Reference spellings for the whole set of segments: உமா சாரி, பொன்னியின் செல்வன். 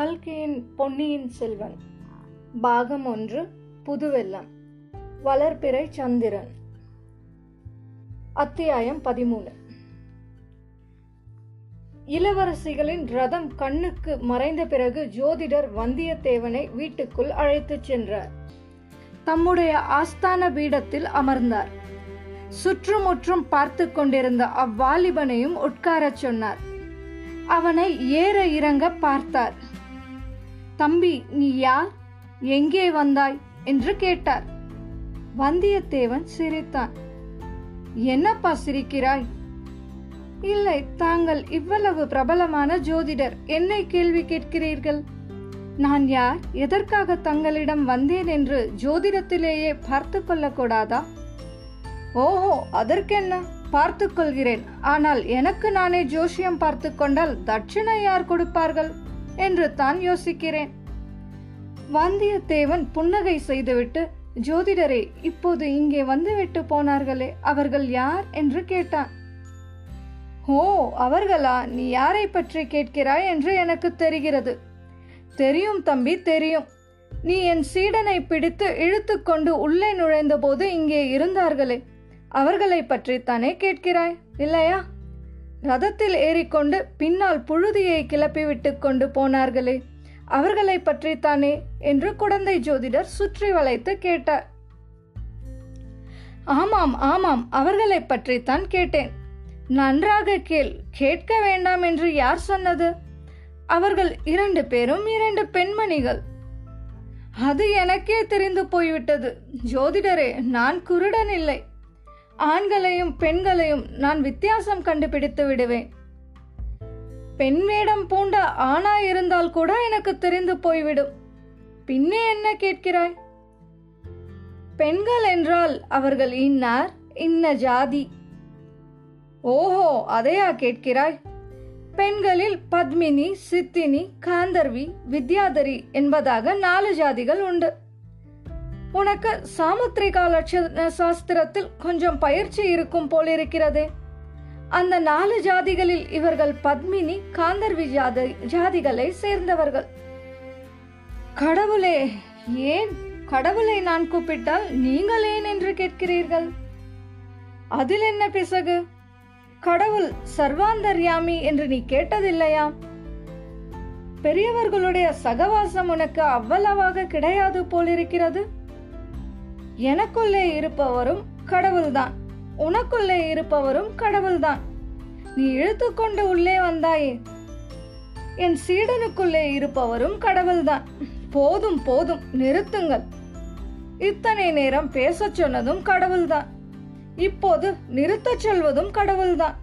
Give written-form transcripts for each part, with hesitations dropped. கல்கியின் பொன்னியின் செல்வன் பாகம் 1 புதுவெல்லம் வளர்பிறை சந்திரன் அத்தியாயம் 13. இளவரசிகளின் ரதம் கண்ணுக்கு மறைந்த பிறகு ஜோதிடர் வந்தியத்தேவனை வீட்டுக்குள் அழைத்து சென்றார். தம்முடைய ஆஸ்தான பீடத்தில் அமர்ந்தார். சுற்றுமுற்றும் பார்த்து கொண்டிருந்த அவ்வாலிபனையும் உட்காரச் சொன்னார். அவனை ஏற இறங்க பார்த்தார். தம்பி, நீ யார், எங்கே வந்தாய் என்று கேட்டார். வந்தியத்தேவன் சிரித்தான். என்னப்பா சிரிக்கிறாய்? இல்லை, தாங்கள் இவ்வளவு பிரபலமான ஜோதிடர், என்னை கேள்வி கேட்கிறீர்கள்? நான் யார், எதற்காக தங்களிடம் வந்தேன் என்று ஜோதிடத்திலேயே பார்த்து கொள்ளக்கூடாதா? ஓஹோ, அதற்கென்ன, பார்த்து கொள்கிறேன். ஆனால் எனக்கு நானே ஜோசியம் பார்த்து கொண்டால் தட்சிணை யார் கொடுப்பார்கள் என்று தான் யோசிக்கிறேன். வந்தியத்தேவன் புன்னகை செய்துவிட்டு, ஜோதிடரே, இப்போது இங்கே வந்துவிட்டு போனார்களே, அவர்கள் யார் என்று கேட்டான். ஓ, அவர்களா? நீ யாரை பற்றி கேட்கிறாய் என்று எனக்கு தெரிகிறது. தெரியும் தம்பி, தெரியும். நீ என் சீடனை பிடித்து இழுத்து கொண்டு உள்ளே நுழைந்த போது இங்கே இருந்தார்களே, அவர்களை பற்றி தானே கேட்கிறாய், இல்லையா? ரதத்தில் ஏறிக்கொண்டு பின்னால் புழுதியை கிளப்பிவிட்டு கொண்டு போனார்களே, அவர்களை பற்றி தானே என்று குழந்தை ஜோதிடர் சுற்றி வளைத்து கேட்டார். ஆமாம் ஆமாம், அவர்களை பற்றித்தான் கேட்டேன். நன்றாக கேள், கேட்க வேண்டாம் என்று யார் சொன்னது? அவர்கள் 2 பேரும் 2 பெண்மணிகள். அது எனக்கே தெரிந்து போய்விட்டது. ஜோதிடரே, நான் குருடன் இல்லை. ஆண்களையும் பெண்களையும் நான் வித்தியாசம் கண்டுபிடித்து விடுவேன். பெண் வேடம் பூண்ட ஆணாய் இருந்தால் கூட எனக்கு தெரிந்து போய்விடும். பின்னே என்ன கேட்கிறாய்? பெண்கள் என்றால் அவர்கள் இன்னார், இன்ன ஜாதி. ஓஹோ, அதையா கேட்கிறாய்? பெண்களில் பத்மினி, சித்தினி, காந்தர்வி, வித்யாதரி என்பதாக 4 ஜாதிகள் உண்டு. உனக்கு சாமுத்திரிகா லட்சண சாஸ்திரத்தில் கொஞ்சம் பயிற்சி இருக்கும் போலிருக்கிறதே. அந்த 4 ஜாதிகளில் இவர்கள் பத்மினி, காந்தர்வி ஜாதிகளை சேர்ந்தவர்கள். கடவுளே, ஏன் கடவுளை நான் கூப்பிட்டால் நீங்கள் ஏன் என்று கேட்கிறீர்கள்? அதில் என்ன பிசகு? கடவுள் சர்வாந்தர்யாமி என்று நீ கேட்டதில்லையா? பெரியவர்களுடைய சகவாசம் உனக்கு அவ்வளவாக கிடையாது போலிருக்கிறது. எனக்குள்ளே இருப்பவரும் கடவுள்தான், உனக்குள்ளே இருப்பவரும் கடவுள்தான். நீ இழுத்துக்கொண்டு உள்ளே வந்தாயே, என் சீடனுக்குள்ளே இருப்பவரும் கடவுள்தான். போதும் போதும், நிறுத்துங்கள். இத்தனை நேரம் பேச சொன்னதும் கடவுள்தான், இப்போது நிறுத்த சொல்வதும் கடவுள்தான்.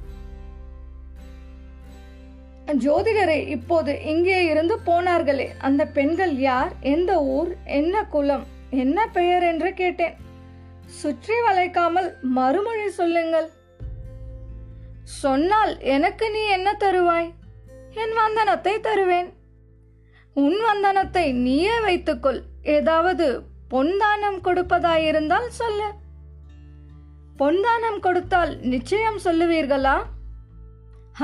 ஜோதிடரே, இப்போது இங்கே இருந்து போனார்களே, அந்த பெண்கள் யார், எந்த ஊர், என்ன குலம், என்ன பெயர் என்று கேட்டேன். சுற்றி வளைக்காமல் மறுமொழி சொல்லுங்கள். சொன்னால் எனக்கு நீ என்ன தருவாய்? என் வந்தனத்தை தருவேன். உன் வந்தனத்தை நீயே வைத்துக்கொள். ஏதாவது பொன்தானம் கொடுப்பதாயிருந்தால் சொல்லு. பொன்தானம் கொடுத்தால் நிச்சயம் சொல்லுவீர்களா?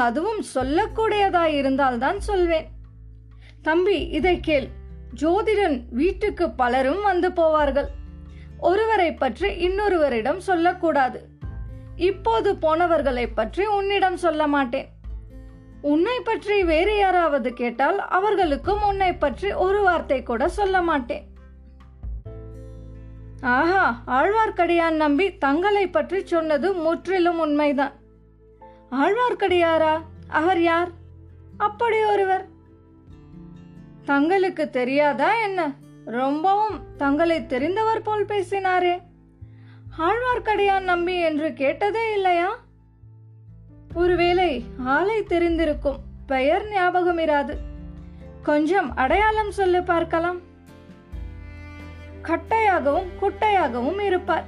அதுவும் சொல்லக்கூடியதாயிருந்தால்தான் சொல்வேன். தம்பி, இதை கேள். ஜோதிடன் வீட்டுக்கு பலரும் வந்து போவார்கள். ஒருவரை பற்றி இன்னொருவரிடம் சொல்லக்கூடாது. இப்போது போனவர்களை பற்றி உன்னிடம் சொல்ல மாட்டேன். உன்னை பற்றி வேறு யாராவது கேட்டால் அவர்களுக்கும் உன்னை பற்றி ஒரு வார்த்தை கூட சொல்ல மாட்டேன். ஆஹா, ஆழ்வார்க்கடியான் நம்பி தங்களை பற்றி சொன்னது முற்றிலும் உண்மைதான். ஆழ்வார்க்கடியாரா? அவர் யார்? அப்படி ஒருவர் தங்களுக்கு தெரியாதா என்ன? ரொம்பவும் தங்களை தெரிந்தவர் போல் பேசினாரே. ஆழ்வார்க்கடியான் நம்பி என்று கேட்டதே இல்லையா? ஒருவேளை ஆளை தெரிந்திருக்கும், பெயர் ஞாபகம் இராது. கொஞ்சம் அடையாளம் சொல்லி பார்க்கலாம். கட்டையாகவும் குட்டையாகவும் இருப்பார்.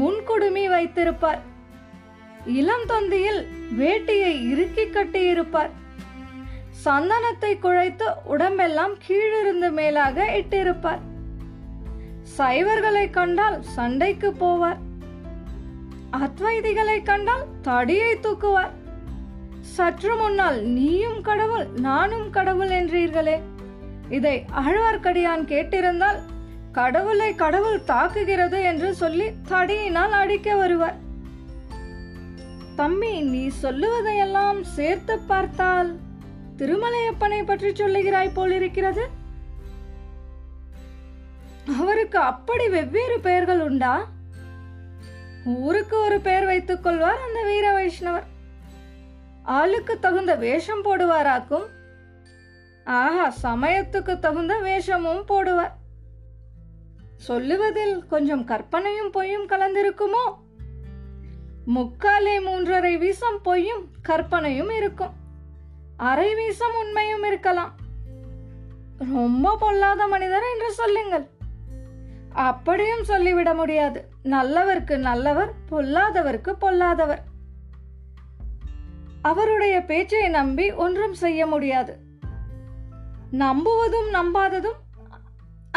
முன்குடுமி வைத்திருப்பார். இளம் தொந்தியில் வேட்டியை இறுக்கி கட்டியிருப்பார். சந்தனத்தை குழைத்து உடம்பெல்லாம் கீழிருந்து மேலாக இட்டிருப்பார். சைவர்களை கண்டால் சண்டைக்கு போவார். அத்வைதிகளை கண்டால் தடியை தூக்குவார். சற்று முன்னால் நீயும் கடவுள் நானும் கடவுள் என்றீர்களே, இதை ஆழ்வார்க்கடியான் கேட்டிருந்தால் கடவுளை கடவுள் தாக்குகிறது என்று சொல்லி தடியினால் அடிக்க வருவார். தம்பி, நீ சொல்லுவதையெல்லாம் சேர்த்து பார்த்தால் திருமலையப்பனை பற்றி சொல்லுகிறாய் போலிருக்கிறது. அவருக்கு அப்படி வெவ்வேறு பெயர்கள் உண்டா? ஊருக்கு ஒரு பெயர் வைத்துக் கொள்வார் அந்த வீர வைஷ்ணவர். ஆளுக்கு தகுந்த வேஷம் போடுவாராக்கும். ஆஹா, சமயத்துக்கு தகுந்த வேஷமும் போடுவார். சொல்லுவதில் கொஞ்சம் கற்பனையும் பொய்யும் கலந்திருக்குமோ? முக்காலே மூன்றரை வீசம் பொய்யும் கற்பனையும் இருக்கும், அரை வீசம் உண்மையும் இருக்கலாம். ரொம்ப பொல்லாத மனிதர் என்று சொல்லுங்கள். அப்படியும் சொல்லிவிட முடியாது. நல்லவர்க்கு நல்லவர், பொல்லாதவர்க்கு பொல்லாதவர். அவருடைய பேச்சை நம்பி ஒன்றும் செய்ய முடியாது. நம்புவதும் நம்பாததும்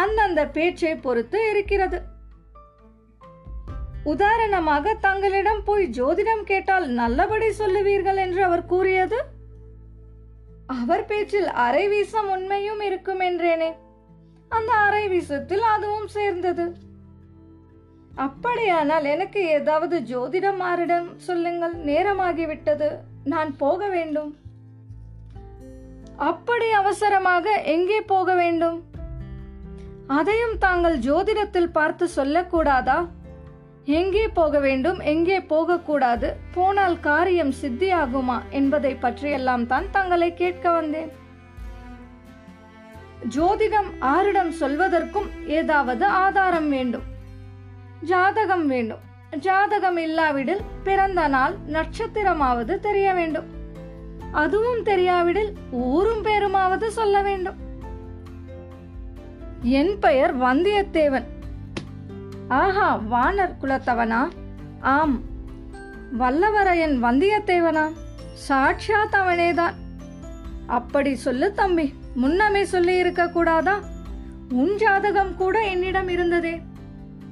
அந்தந்த பேச்சை பொறுத்து இருக்கிறது. உதாரணமாக, தங்களிடம் போய் ஜோதிடம் கேட்டால் நல்லபடி சொல்லுவீர்கள் என்று அவர் கூறியது அவர் பேச்சில் அரை வீசம் உண்மையும் இருக்கும் என்றேனே, அந்த அரை வீசத்தில் அதுவும் சேர்ந்தது. அப்படியானால் எனக்கு ஏதாவது ஜோதிடம் ஆரிடம் சொல்லுங்கள், நேரமாகிவிட்டது, நான் போக வேண்டும். அப்படி அவசரமாக எங்கே போக வேண்டும்? அதையும் தாங்கள் ஜோதிடத்தில் பார்த்து சொல்லக்கூடாதா? எங்கே போக வேண்டும், எங்கே போகக்கூடாது, போனால் காரியம் சித்தியாகுமா என்பதை பற்றியெல்லாம் தான் தங்களை கேட்க வந்தேன். ஜோதிடம் ஆரிடம் சொல்வதற்கும் ஏதாவது ஆதாரம் வேண்டும், ஜாதகம் வேண்டும். ஜாதகம் இல்லாவிடில் பிறந்த நாள் நட்சத்திரமாவது தெரிய வேண்டும். அதுவும் தெரியாவிடில் ஊரும் பேருமாவது சொல்ல வேண்டும். என் பெயர் வந்தியத்தேவன். ஆஹா, வானர் குலத்தவனா? ஆம். வல்லவரையன் வந்தியத்தேவனா? சாட்சாத் அவனேதான். அப்படி சொல்லு தம்பி, முன்னமே சொல்லி இருக்க கூடாதா? உன் ஜாதகம் கூட என்னிடம் இருந்ததே,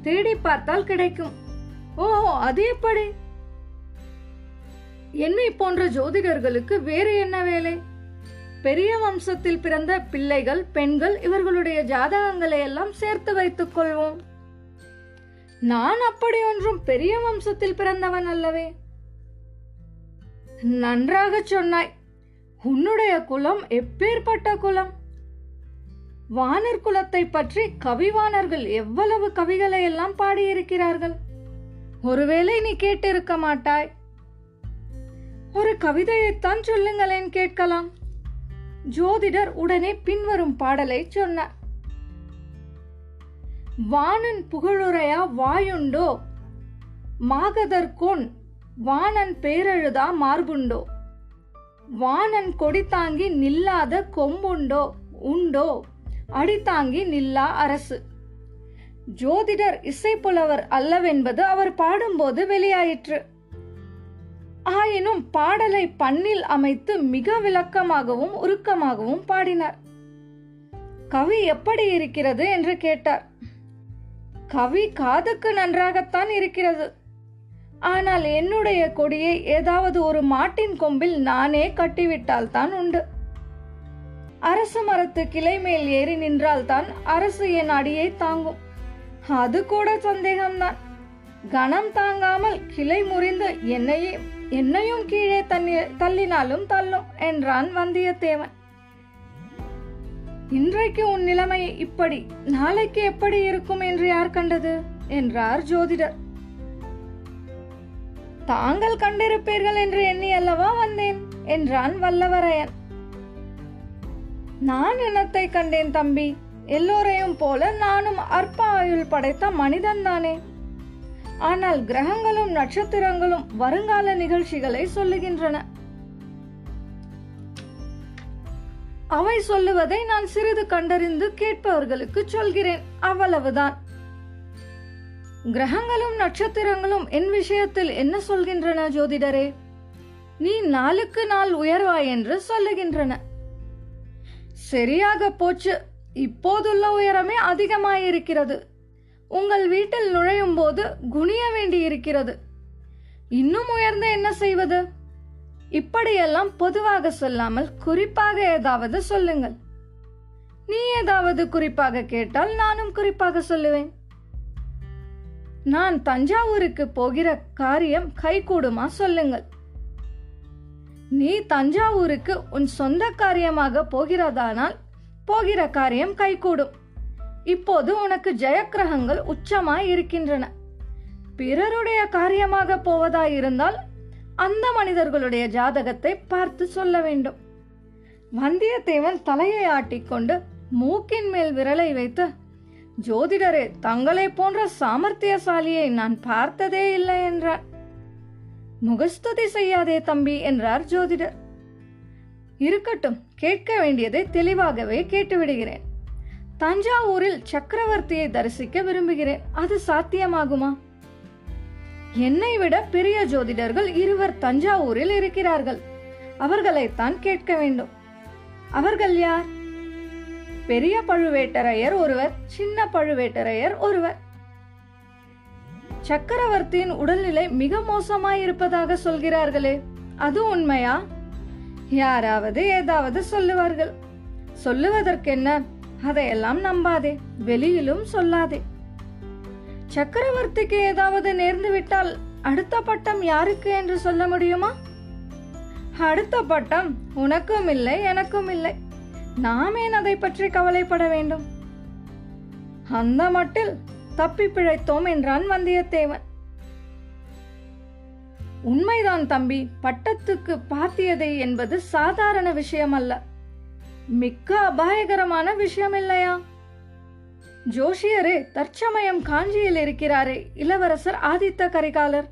தேடி பார்த்தால் கிடைக்கும். ஓஹோ, அது எப்படி? என்னை போன்ற ஜோதிடர்களுக்கு வேறு என்ன வேலை? பெரிய வம்சத்தில் பிறந்த பிள்ளைகள், பெண்கள், இவர்களுடைய ஜாதகங்களை எல்லாம் சேர்த்து வைத்துக் கொள்வோம். நான் அப்படி ஒன்றும் பெரிய வம்சத்தில் பிறந்தவன் அல்லவே. நன்றாக சொன்னாய். உன்னுடைய குலம் எப்பேற்பட்ட குலம்! வானர் குலத்தை பற்றி கவிவாணர்கள் எவ்வளவு கவிகளை எல்லாம் பாடியிருக்கிறார்கள். ஒருவேளை நீ கேட்டிருக்க மாட்டாய். ஒரு கவிதையைத்தான் சொல்லுங்களேன், கேட்கலாம். ஜோதிடர் உடனே பின்வரும் பாடலை சொன்னார். வானன் புகழுரையா வாயுண்டோ, மாகதற்கோன் வானன் பேரெழுதா மார்புண்டோ, வானன் கொடித்தாங்கி நில்லாத கொம்புண்டோ உண்டோ, அடித்தாங்கி நில்லா அரசு. ஜோதிடர் இசைப்புலவர் அல்லவென்பது அவர் பாடும்போது வெளியாயிற்று. ஆயினும் பாடலை பண்ணில் அமைத்து மிக விளக்கமாகவும் உருக்கமாகவும் பாடினார். கவி எப்படி இருக்கிறது என்று கேட்டார். கவி காதுக்கு நன்றாகத்தான் இருக்கிறது. ஆனால் என்னுடைய கொடியை ஏதாவது ஒரு மாட்டின் கொம்பில் நானே கட்டிவிட்டால் தான் உண்டு. அரசு மரத்து கிளை மேல் ஏறி நின்றால்தான் அரசு என் அடியை தாங்கும். அது கூட சந்தேகம்தான். கணம் தாங்காமல் கிளை முறிந்து என்னையும் கீழே தள்ளினாலும் தள்ளும் என்றான் வந்தியத்தேவன். இன்றைக்கு உன் நிலைமை இப்படி, நாளைக்கு எப்படி இருக்கும் என்று யார் கண்டது என்றார் ஜோதிடர். தாங்கள் கண்டிருப்பீர்கள் என்று எண்ணி அல்லவா வந்தேன் என்றான் வல்லவரையன். நான் என்னத்தை கண்டேன் தம்பி? எல்லோரையும் போல நானும் அற்ப ஆயுள் படைத்த மனிதன் தானே. ஆனால் கிரகங்களும் நட்சத்திரங்களும் வருங்கால நிகழ்ச்சிகளை சொல்லுகின்றன. அவை சொல்லுவதை நான் சிறிது கண்டறிந்து கேட்பவர்களுக்கு சொல்கிறேன், அவ்வளவுதான். கிரகங்களும் நட்சத்திரங்களும் என் விஷயத்தில் என்ன சொல்கின்றன ஜோதிடரே? நீ நாளுக்கு நாள் உயர்வாய் என்று சொல்லுகின்றன. சரியாக போச்சு. இப்போதுள்ள உயரமே அதிகமாயிருக்கிறது. உங்கள் வீட்டில் நுழையும் போது குனிய வேண்டி இருக்கிறது. இன்னும் உயர்ந்து என்ன செய்வது? இப்படியெல்லாம் பொதுவாக சொல்லாமல் குறிப்பாக ஏதாவது சொல்லுங்கள். நீ ஏதாவது குறிப்பாக கேட்டால் நானும் குறிப்பாக சொல்லுவேன். நான் தஞ்சாவூருக்கு போகிற காரியம் கைகூடுமா சொல்லுங்கள். நீ தஞ்சாவூருக்கு உன் சொந்த காரியமாக போகிறதானால் போகிற காரியம் கைகூடும். இப்போது உனக்கு ஜெயக்கிரகங்கள் உச்சமாய் இருக்கின்றன. பிறருடைய காரியமாக போவதாயிருந்தால் அந்த மனிதர்களுடைய ஜாதகத்தை பார்த்து சொல்ல வேண்டும். வந்தியத்தேவன் தலையை ஆட்டிக்கொண்டு மூக்கின் மேல் விரலை வைத்து, ஜோதிடரே, தங்களை போன்ற சாமர்த்தியசாலியை நான் பார்த்ததே இல்லை என்றார். முகஸ்துதி செய்யாதே தம்பி என்றார் ஜோதிடர். இருக்கட்டும், கேட்க வேண்டியதை தெளிவாகவே கேட்டுவிடுகிறேன். தஞ்சாவூரில் சக்கரவர்த்தியை தரிசிக்க விரும்புகிறேன். அது சாத்தியமாகுமா? என்னை விட பெரிய ஜோதிடர்கள் இருவர் தஞ்சாவூரில் இருக்கிறார்கள். அவர்களைத்தான் கேட்க வேண்டும். அவர்கள் யார்? பெரிய பழுவேட்டரையர் ஒருவர், சின்ன பழுவேட்டரையர் ஒருவர். சக்கரவர்த்தியின் உடல்நிலை மிக மோசமாயிருப்பதாக சொல்கிறார்களே, அது உண்மையா? யாராவது ஏதாவது சொல்லுவார்கள். சொல்லுவதற்கென்ன, அதையெல்லாம் நம்பாதே, வெளியிலும் சொல்லாதே. சக்கரவர்த்திக்கு ஏதாவது நேர்ந்து விட்டால் அடுத்த பட்டம் யாருக்கு என்று சொல்ல முடியுமா? அடுத்த பட்டம் உனக்கும் இல்லை எனக்கும் இல்லை. நாம் ஏன் அதை பற்றி கவலைப்பட வேண்டும்? அந்த மட்டில் தப்பி பிழைத்தோம் என்றான் வந்தியத்தேவன். உண்மைதான் தம்பி, பட்டத்துக்கு பாத்தியதை என்பது சாதாரண விஷயம் அல்ல, மிக்க அபாயகரமான விஷயம் இல்லையா? ஜோஷியரே, தற்சமயம் காஞ்சியில் இருக்கிறாரே இளவரசர் ஆதித்த கரிகாலர்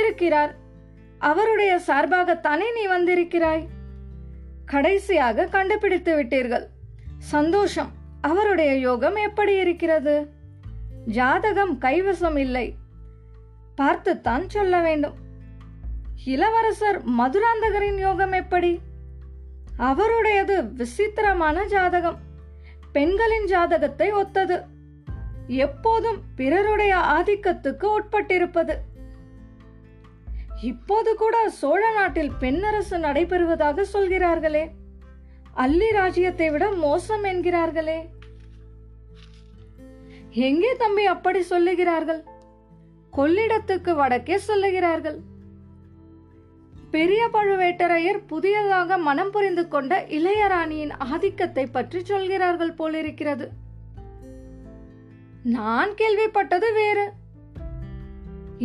இருக்கிறார். அவருடைய சார்பாகத்தானே நீ வந்திருக்கிறாய். கடைசியாக கண்டுபிடித்து விட்டீர்கள், சந்தோஷம். அவருடைய யோகம் எப்படி இருக்கிறது? ஜாதகம் கைவசம் இல்லை, பார்த்துத்தான் சொல்ல வேண்டும். இளவரசர் மதுராந்தகரின் யோகம் எப்படி? அவருடையது விசித்திரமான ஜாதகம், பெண்களின் ஜாதகத்தை ஒத்தது, எப்போதும் பிறருடைய ஆதிக்கத்துக்கு உட்பட்டிருப்பது. இப்போது கூட சோழ நாட்டில் பெண்ணரசு நடைபெறுவதாக சொல்கிறார்களே, அல்லி ராஜ்யத்தை விட மோசம் என்கிறார்களே. எங்கே தம்பி அப்படி சொல்லுகிறார்கள்? கொள்ளிடத்துக்கு வடக்கே சொல்லுகிறார்கள். பெரிய பழுவேட்டரையர் புதியதாக மனம் புரிந்து கொண்ட இளையராணியின் ஆதிக்கத்தை பற்றி சொல்கிறார்கள் போலிருக்கிறது. நான் கேள்விப்பட்டது வேறு.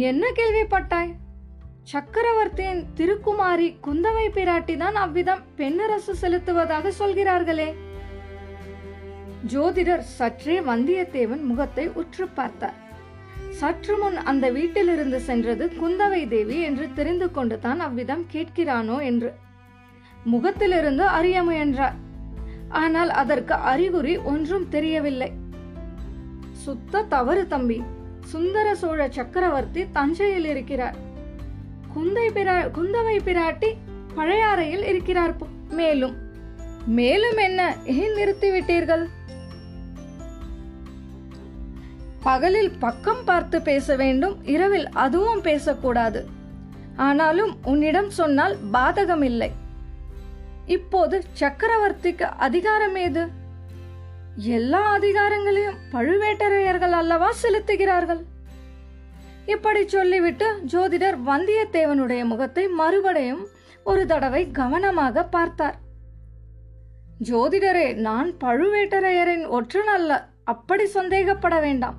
என்ன கேள்விப்பட்டாய்? சக்கரவர்த்தியின் திருக்குமாரி குந்தவை பிராட்டி தான் அவ்விதம் பெண்ணரசு செலுத்துவதாக சொல்கிறார்களே. ஜோதிடர் சற்றே வந்தியத்தேவன் முகத்தை உற்று பார்த்தார். சற்று முன் அந்த வீட்டிலிருந்து சென்றது குந்தவை தேவி என்று தெரிந்து கொண்டு தான் அவ்விதம் கேட்கிறானோ என்று முகத்திலிருந்து அறிய முயன்றார். ஆனால் அதற்கு அறிகுறி ஒன்றும் தெரியவில்லை. சுத்த தவறு தம்பி. சுந்தர சோழ சக்கரவர்த்தி தஞ்சையில் இருக்கிறார். குந்தவை பிராட்டி பழையாறையில் இருக்கிறார். மேலும் மேலும் என்ன? ஏன் நிறுத்திவிட்டீர்கள்? பகலில் பக்கம் பார்த்து பேச வேண்டும், இரவில் அதுவும் பேசக்கூடாது. ஆனாலும் உன்னிடம் சொன்னால் பாதகம் இல்லை. இப்போது சக்கரவர்த்திக்கு அதிகாரம் ஏது? எல்லா அதிகாரங்களையும் பழுவேட்டரையர்கள் அல்லவா செலுத்துகிறார்கள். இப்படி சொல்லிவிட்டு ஜோதிடர் வந்தியத்தேவனுடைய முகத்தை மறுபடியும் ஒரு தடவை கவனமாக பார்த்தார். ஜோதிடரே, நான் பழுவேட்டரையரின் ஒற்றன் அல்ல, அப்படி சந்தேகப்பட வேண்டாம்.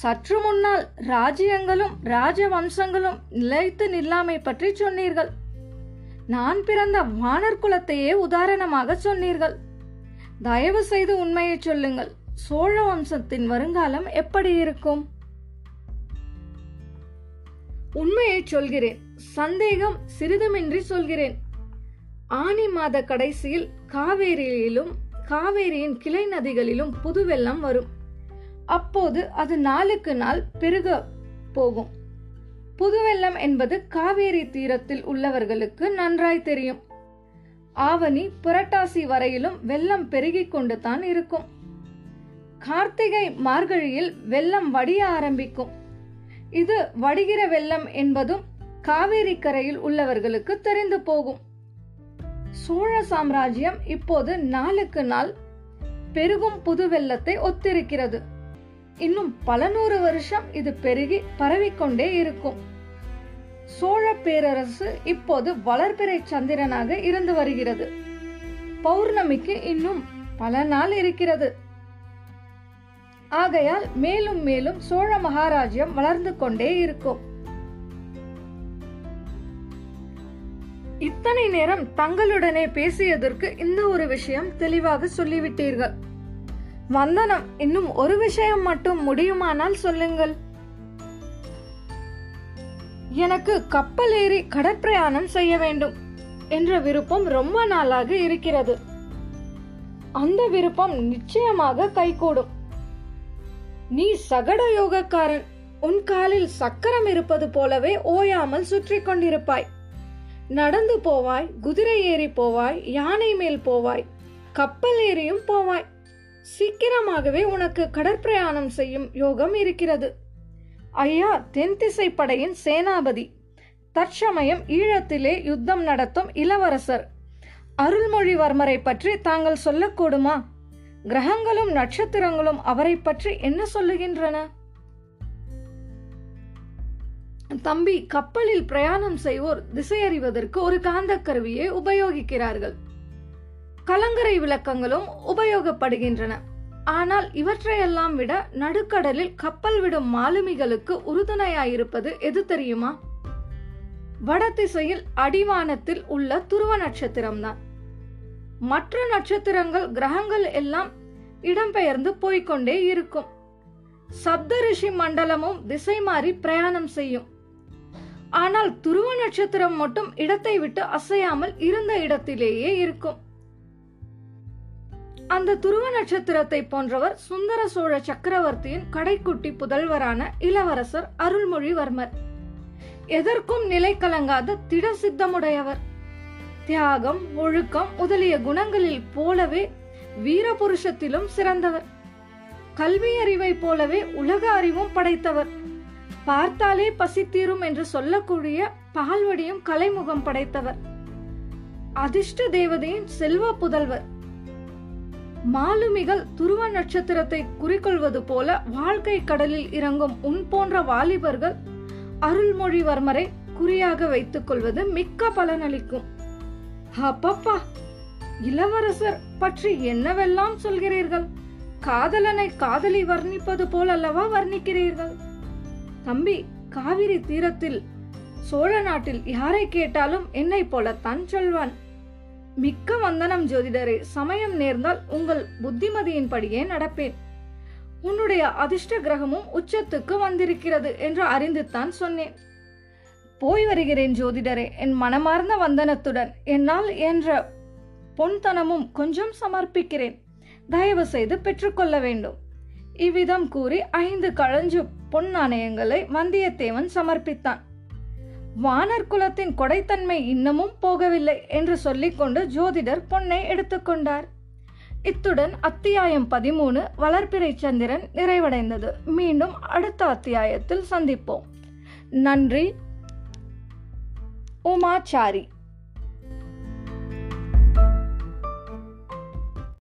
சற்று முன்னால் ராஜ்யங்களும் ராஜவம்சங்களும் நிலைத்து நில்லாமை பற்றி சொன்னீர்கள். நான் பிறந்த வானர் குலத்தையே உதாரணமாக சொன்னீர்கள். தயவு செய்து உண்மையை சொல்லுங்கள். சோழ வம்சத்தின் வருங்காலம் எப்படி இருக்கும்? உண்மையை சொல்கிறேன், சந்தேகம் சிறிதுமின்றி சொல்கிறேன். ஆனி மாத கடைசியில் காவேரியிலும் காவேரியின் கிளை நதிகளிலும் புது வெள்ளம் வரும். அப்போது அது நாளுக்கு நாள் பெருக போகும். புதுவெள்ளம் என்பது காவேரி தீரத்தில் உள்ளவர்களுக்கு நன்றாய் தெரியும். ஆவணி புரட்டாசி வரையிலும் வெள்ளம் பெருகிக் கொண்டு தான் இருக்கும். கார்த்திகை மார்கழியில் வெள்ளம் வடிய ஆரம்பிக்கும். இது வடிகிற வெள்ளம் என்பதும் காவேரி கரையில் உள்ளவர்களுக்கு தெரிந்து போகும். சோழ சாம்ராஜ்யம் இப்போது நாளுக்கு நாள் பெருகும் புது வெள்ளத்தை ஒத்திருக்கிறது. இன்னும் பல நூறு வருஷம் இது பெருகி பரவிக்கொண்டே இருக்கும். சோழ பேரரசு இப்போது வளர்பிறை சந்திரனாக இருந்து வருகிறது. பௌர்ணமிக்கு இன்னும் பல நாள் இருக்கிறது. ஆகையால் மேலும் மேலும் சோழ மகாராஜ்யம் வளர்ந்து கொண்டே இருக்கும். இத்தனை நேரம் தங்களுடனே பேசியதற்கு இந்த ஒரு விஷயம் தெளிவாக சொல்லிவிட்டீர்கள். வந்தனம், இன்னும் ஒரு விஷயம் மட்டும் முடியுமானால் சொல்லுங்கள். எனக்கு கப்பல் ஏறி கடற்பிரயாணம் செய்ய வேண்டும் என்ற விருப்பம் ரொம்ப நாளாக இருக்கிறது. அந்த விருப்பம் நிச்சயமாக கைகூடும். நீ சகட யோகக்காரன். உன் காலில் சக்கரம் இருப்பது போலவே ஓயாமல் சுற்றி கொண்டிருப்பாய். நடந்து போவாய், குதிரை ஏறி போவாய், யானை மேல் போவாய், கப்பல் ஏறியும் போவாய். சீக்கிரமாகவே உனக்கு கடற்பிரயாணம் செய்யும் யோகம் இருக்கிறது. ஐயா தென் திசை படையின் சேனாபதி, தற்சமயம் ஈழத்திலே யுத்தம் நடத்தும் இளவரசர் அருள்மொழிவர்மரை பற்றி தாங்கள் சொல்லக்கூடுமா? கிரகங்களும் நட்சத்திரங்களும் அவரை பற்றி என்ன சொல்லுகின்றன? தம்பி, கப்பலில் பிரயாணம் செய்வோர் திசையறிவதற்கு ஒரு காந்த கருவியை உபயோகிக்கிறார்கள். கலங்கரை விளக்கங்களும் உபயோகப்படுகின்றன. ஆனால் இவற்றையெல்லாம் விட நடுக்கடலில் கப்பல் விடும் மாலுமிகளுக்கு உறுதுணையாயிருப்பது எது தெரியுமா? வடதிசையில் அடிவானத்தில் உள்ள துருவ நட்சத்திரம்தான். மற்ற நட்சத்திரங்கள் கிரகங்கள் எல்லாம் இடம்பெயர்ந்து போய்கொண்டே இருக்கும். சப்தரிஷி மண்டலமும் திசை மாறி பிரயாணம் செய்யும். ஆனால் துருவ நட்சத்திரம் மட்டும் இடத்தை விட்டு அசையாமல் இருந்த இடத்திலேயே இருக்கும். அந்த துருவ நட்சத்திரத்தை போன்றவர் சுந்தர சோழ சக்கரவர்த்தியின் கடைக்குட்டி புதல்வரான இளவரசர் அருள்மொழிவர்மர். எதற்கும் நிலை கலங்காத திட சித்தமுடையவர். தியாகம், ஒழுக்கம் முதலிய குணங்களில் போலவே வீரபுருஷத்திலும் சிறந்தவர். கல்வி அறிவை போலவே உலக அறிவும் படைத்தவர். பார்த்தாலே பசித்தீரும் என்று சொல்லக்கூடிய பால்வடியும் கலைமுகம் படைத்தவர். அதிர்ஷ்ட தேவதையின் செல்வ புதல்வர். மாலுமிகள் துருவ நட்சத்திரத்தை குறிக்கொள்வது போல வாழ்க்கை கடலில் இறங்கும் உன் போன்ற வாலிபர்கள் அருள்மொழிவர்மரை குறியாக வைத்துக் கொள்வது மிக்க பலனளிக்கும். அப்பப்பா, இளவரசர் பற்றி என்னவெல்லாம் சொல்கிறீர்கள்! காதலனை காதலி வர்ணிப்பது போல் அல்லவா வர்ணிக்கிறீர்கள்? தம்பி, காவிரி தீரத்தில் சோழ நாட்டில் யாரை கேட்டாலும் என்னை போலத்தான் சொல்வான். மிக்க வந்தனம் ஜோதிடரே. சமயம் நேர்ந்தால் உங்கள் புத்திமதியின் படியே நடப்பேன். உன்னுடைய அதிர்ஷ்ட கிரகமும் உச்சத்துக்கு வந்திருக்கிறது என்று அறிந்துத்தான் சொன்னேன். போய் வருகிறேன் ஜோதிடரே. என் மனமார்ந்த வந்தனத்துடன் என்னால் என்ற பொன்தனமும் கொஞ்சம் சமர்ப்பிக்கிறேன். தயவு செய்து பெற்றுக்கொள்ள வேண்டும். இவ்விதம் கூறி 5 களஞ்சு பொன் நாணயங்களை வந்தியத்தேவன் சமர்ப்பித்தான். வானர் குலத்தின் கொடைத்தன்மை இன்னமும் போகவில்லை என்று சொல்லிக்கொண்டு ஜோதிடர் பொன்னை எடுத்துக்கொண்டார். இத்துடன் அத்தியாயம் 13 வளர்பிறை சந்திரன் நிறைவடைந்தது. மீண்டும் அடுத்த அத்தியாயத்தில் சந்திப்போம். நன்றி. உமா சாரி.